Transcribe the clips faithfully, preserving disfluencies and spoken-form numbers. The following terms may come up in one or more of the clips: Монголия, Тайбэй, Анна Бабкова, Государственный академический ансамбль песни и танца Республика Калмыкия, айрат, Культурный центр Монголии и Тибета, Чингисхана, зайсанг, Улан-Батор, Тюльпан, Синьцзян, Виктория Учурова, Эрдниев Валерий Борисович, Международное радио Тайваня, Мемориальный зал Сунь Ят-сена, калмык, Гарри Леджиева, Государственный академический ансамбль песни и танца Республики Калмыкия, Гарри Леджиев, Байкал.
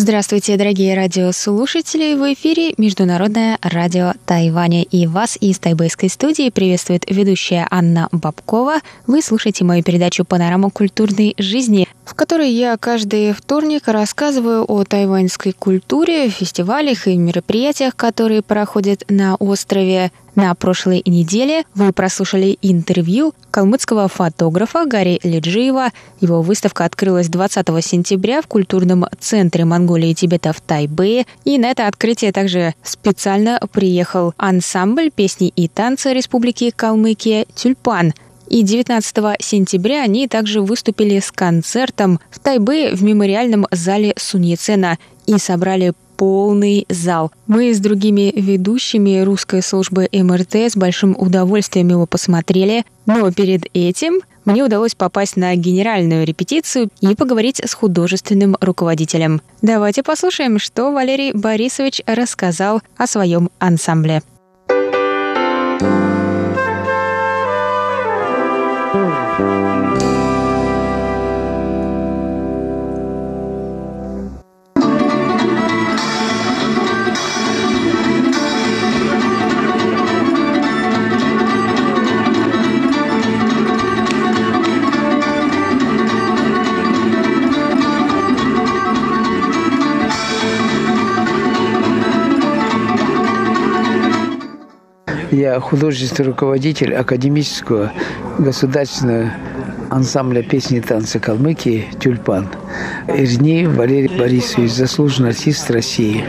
Здравствуйте, дорогие радиослушатели! В эфире Международное радио Тайваня. И вас из тайбэйской студии приветствует ведущая Анна Бабкова. Вы слушаете мою передачу «Панорама культурной жизни», в которой я каждый вторник рассказываю о тайваньской культуре, фестивалях и мероприятиях, которые проходят на острове. На прошлой неделе вы прослушали интервью калмыцкого фотографа Гарри Леджиева. Его выставка открылась двадцатого сентября в Культурном центре Монголии и Тибета в Тайбэе. И на это открытие также специально приехал ансамбль песни и танца Республики Калмыкия «Тюльпан». И девятнадцатого сентября они также выступили с концертом в Тайбэе в Мемориальном зале Сунь Ят-сена и собрали полный зал. Мы с другими ведущими русской службы эм эр тэ с большим удовольствием его посмотрели, но перед этим мне удалось попасть на генеральную репетицию и поговорить с художественным руководителем. Давайте послушаем, что Валерий Борисович рассказал о своем ансамбле. Я художественный руководитель академического государственного ансамбля песни и танца Калмыкии «Тюльпан». Эрдниев Валерий Борисович, заслуженный артист России.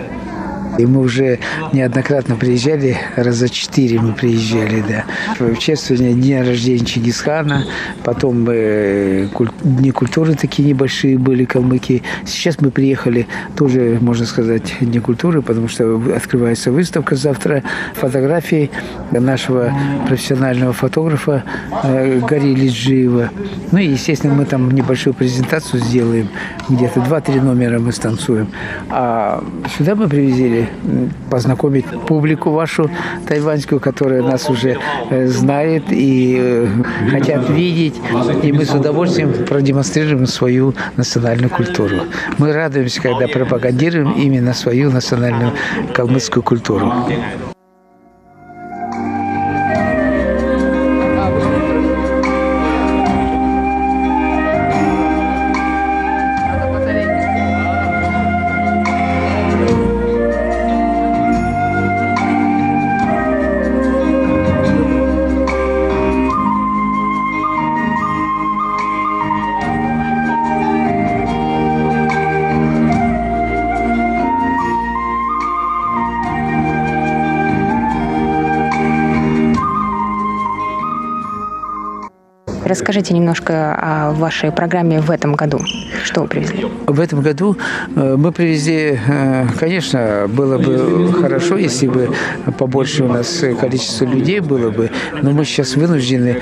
И мы уже неоднократно приезжали, раза четыре мы приезжали, да. В чествование дня рождения Чингисхана, потом э, куль... дни культуры такие небольшие были, калмыки. Сейчас мы приехали тоже, можно сказать, дни культуры, потому что открывается выставка завтра фотографий нашего профессионального фотографа э, Гарри Леджиева. Ну и, естественно, мы там небольшую презентацию сделаем, где-то два-три номера мы станцуем. А сюда мы привезли познакомить публику вашу тайваньскую, которая нас уже знает и хотят видеть. И мы с удовольствием продемонстрируем свою национальную культуру. Мы радуемся, когда пропагандируем именно свою национальную калмыцкую культуру. Расскажите немножко о вашей программе в этом году. Что вы привезли? В этом году мы привезли, конечно, было бы хорошо, если бы побольше у нас количество людей было бы, но мы сейчас вынуждены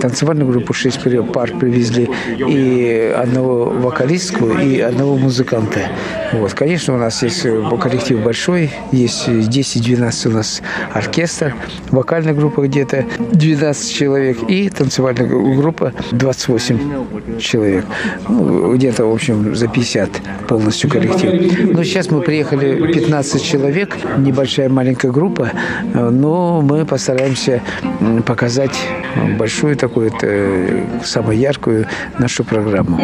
танцевальную группу «Шесть пар» привезли, и одного вокалистку, и одного музыканта. Вот. Конечно, у нас есть коллектив большой, есть десять-двенадцать у нас оркестр, вокальная группа где-то двенадцать человек и танцевальная группа двадцать восемь человек. Ну, где-то, в общем, за пятьдесят полностью коллектив. Но сейчас мы приехали пятнадцать человек, небольшая маленькая группа, но мы постараемся показать большую такую, самую яркую нашу программу.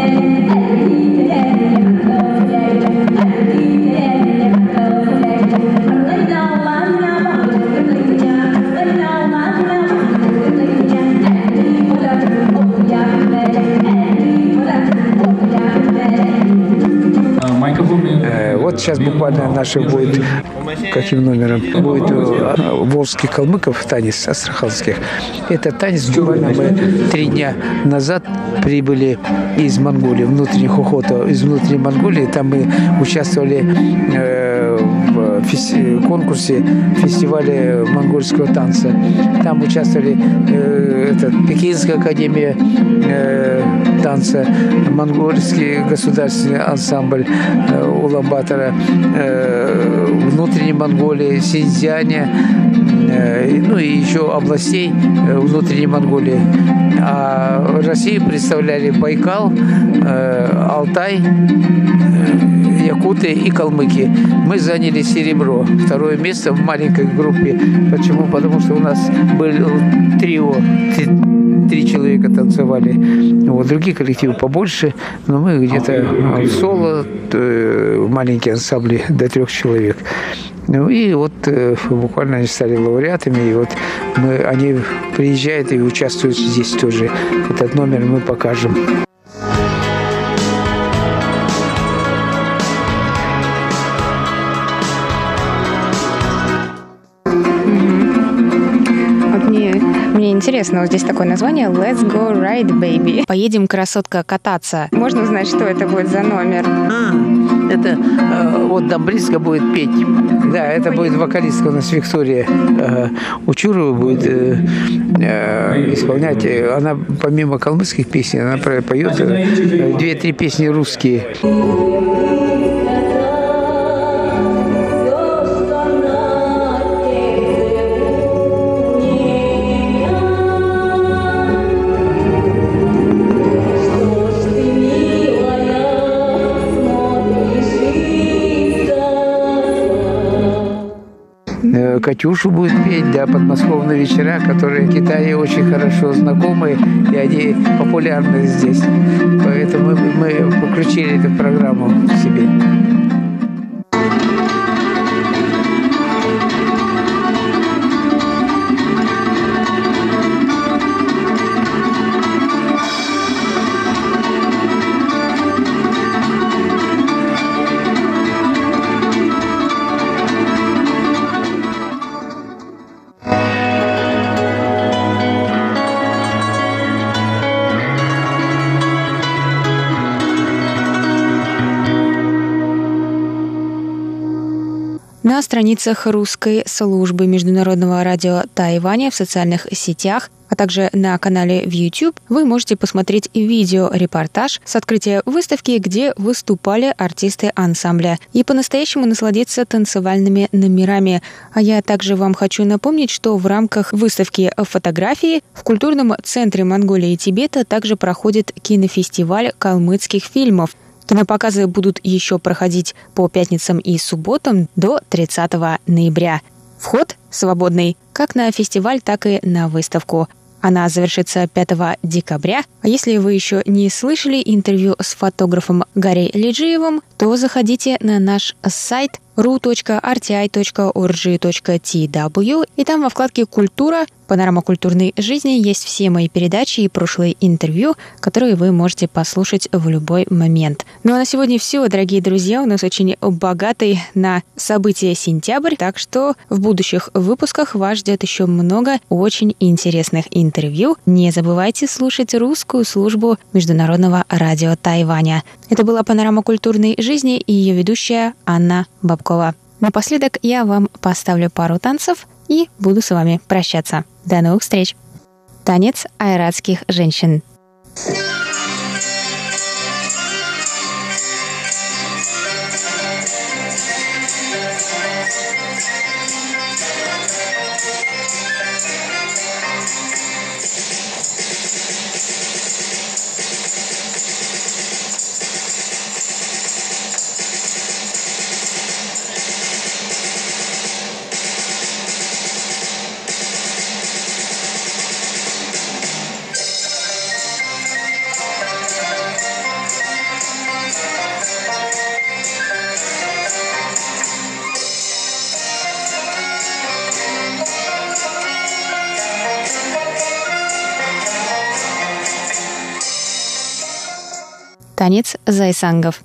Сейчас буквально наши будет, каким номером, будет волжских калмыков танец, астраханских. Этот танец буквально мы три дня назад прибыли из Монголии, внутренних ухотов, из внутренней Монголии. Там мы участвовали э, в фес- конкурсе фестиваля монгольского танца. Там участвовали э, это, Пекинская академия э, танца, монгольский государственный ансамбль э, Улан-Батора, внутренней Монголии, Синьцзяне, ну и еще областей внутренней Монголии. А Россию представляли Байкал, Алтай, якуты и калмыки. Мы заняли серебро, второе место в маленькой группе. Почему? Потому что у нас было трио, три человека танцевали. Вот, другие коллективы побольше, но мы где-то в соло, маленькие ансамбли до трех человек. Ну и вот буквально они стали лауреатами, и вот мы, они приезжают и участвуют здесь тоже. Этот номер мы покажем. Интересно, вот здесь такое название «Let's go ride, baby». Поедем, красотка, кататься. Можно узнать, что это будет за номер? А, это э, вот там близко будет петь. Да, это будет вокалистка у нас Виктория э, Учурова будет э, э, исполнять. Она помимо калмыцких песен, она поет э, две-три песни русские. Катюшу будет петь, да, подмосковные вечера, которые в Китае очень хорошо знакомы, и они популярны здесь. Поэтому мы, мы включили эту программу к себе. На страницах русской службы Международного радио Тайваня в социальных сетях, а также на канале в YouTube вы можете посмотреть видеорепортаж с открытия выставки, где выступали артисты ансамбля, и по-настоящему насладиться танцевальными номерами. А я также вам хочу напомнить, что в рамках выставки фотографии в Культурном центре Монголии и Тибета также проходит кинофестиваль калмыцких фильмов. Кинопоказы будут еще проходить по пятницам и субботам до тридцатого ноября. Вход свободный как на фестиваль, так и на выставку. Она завершится пятого декабря. А если вы еще не слышали интервью с фотографом Гарри Леджиевым, то заходите на наш сайт эр ю точка ар ти ай точка орг точка ти дабл ю, и там во вкладке «Культура», «Панорама культурной жизни» есть все мои передачи и прошлые интервью, которые вы можете послушать в любой момент. Ну а на сегодня все, дорогие друзья. У нас очень богатый на события сентябрь, так что в будущих выпусках вас ждет еще много очень интересных интервью. Не забывайте слушать русскую службу Международного радио Тайваня. Это была «Панорама культурной жизни» и ее ведущая Анна Бабкова. Напоследок я вам поставлю пару танцев и буду с вами прощаться. До новых встреч! Танец айратских женщин. Танец зайсангов.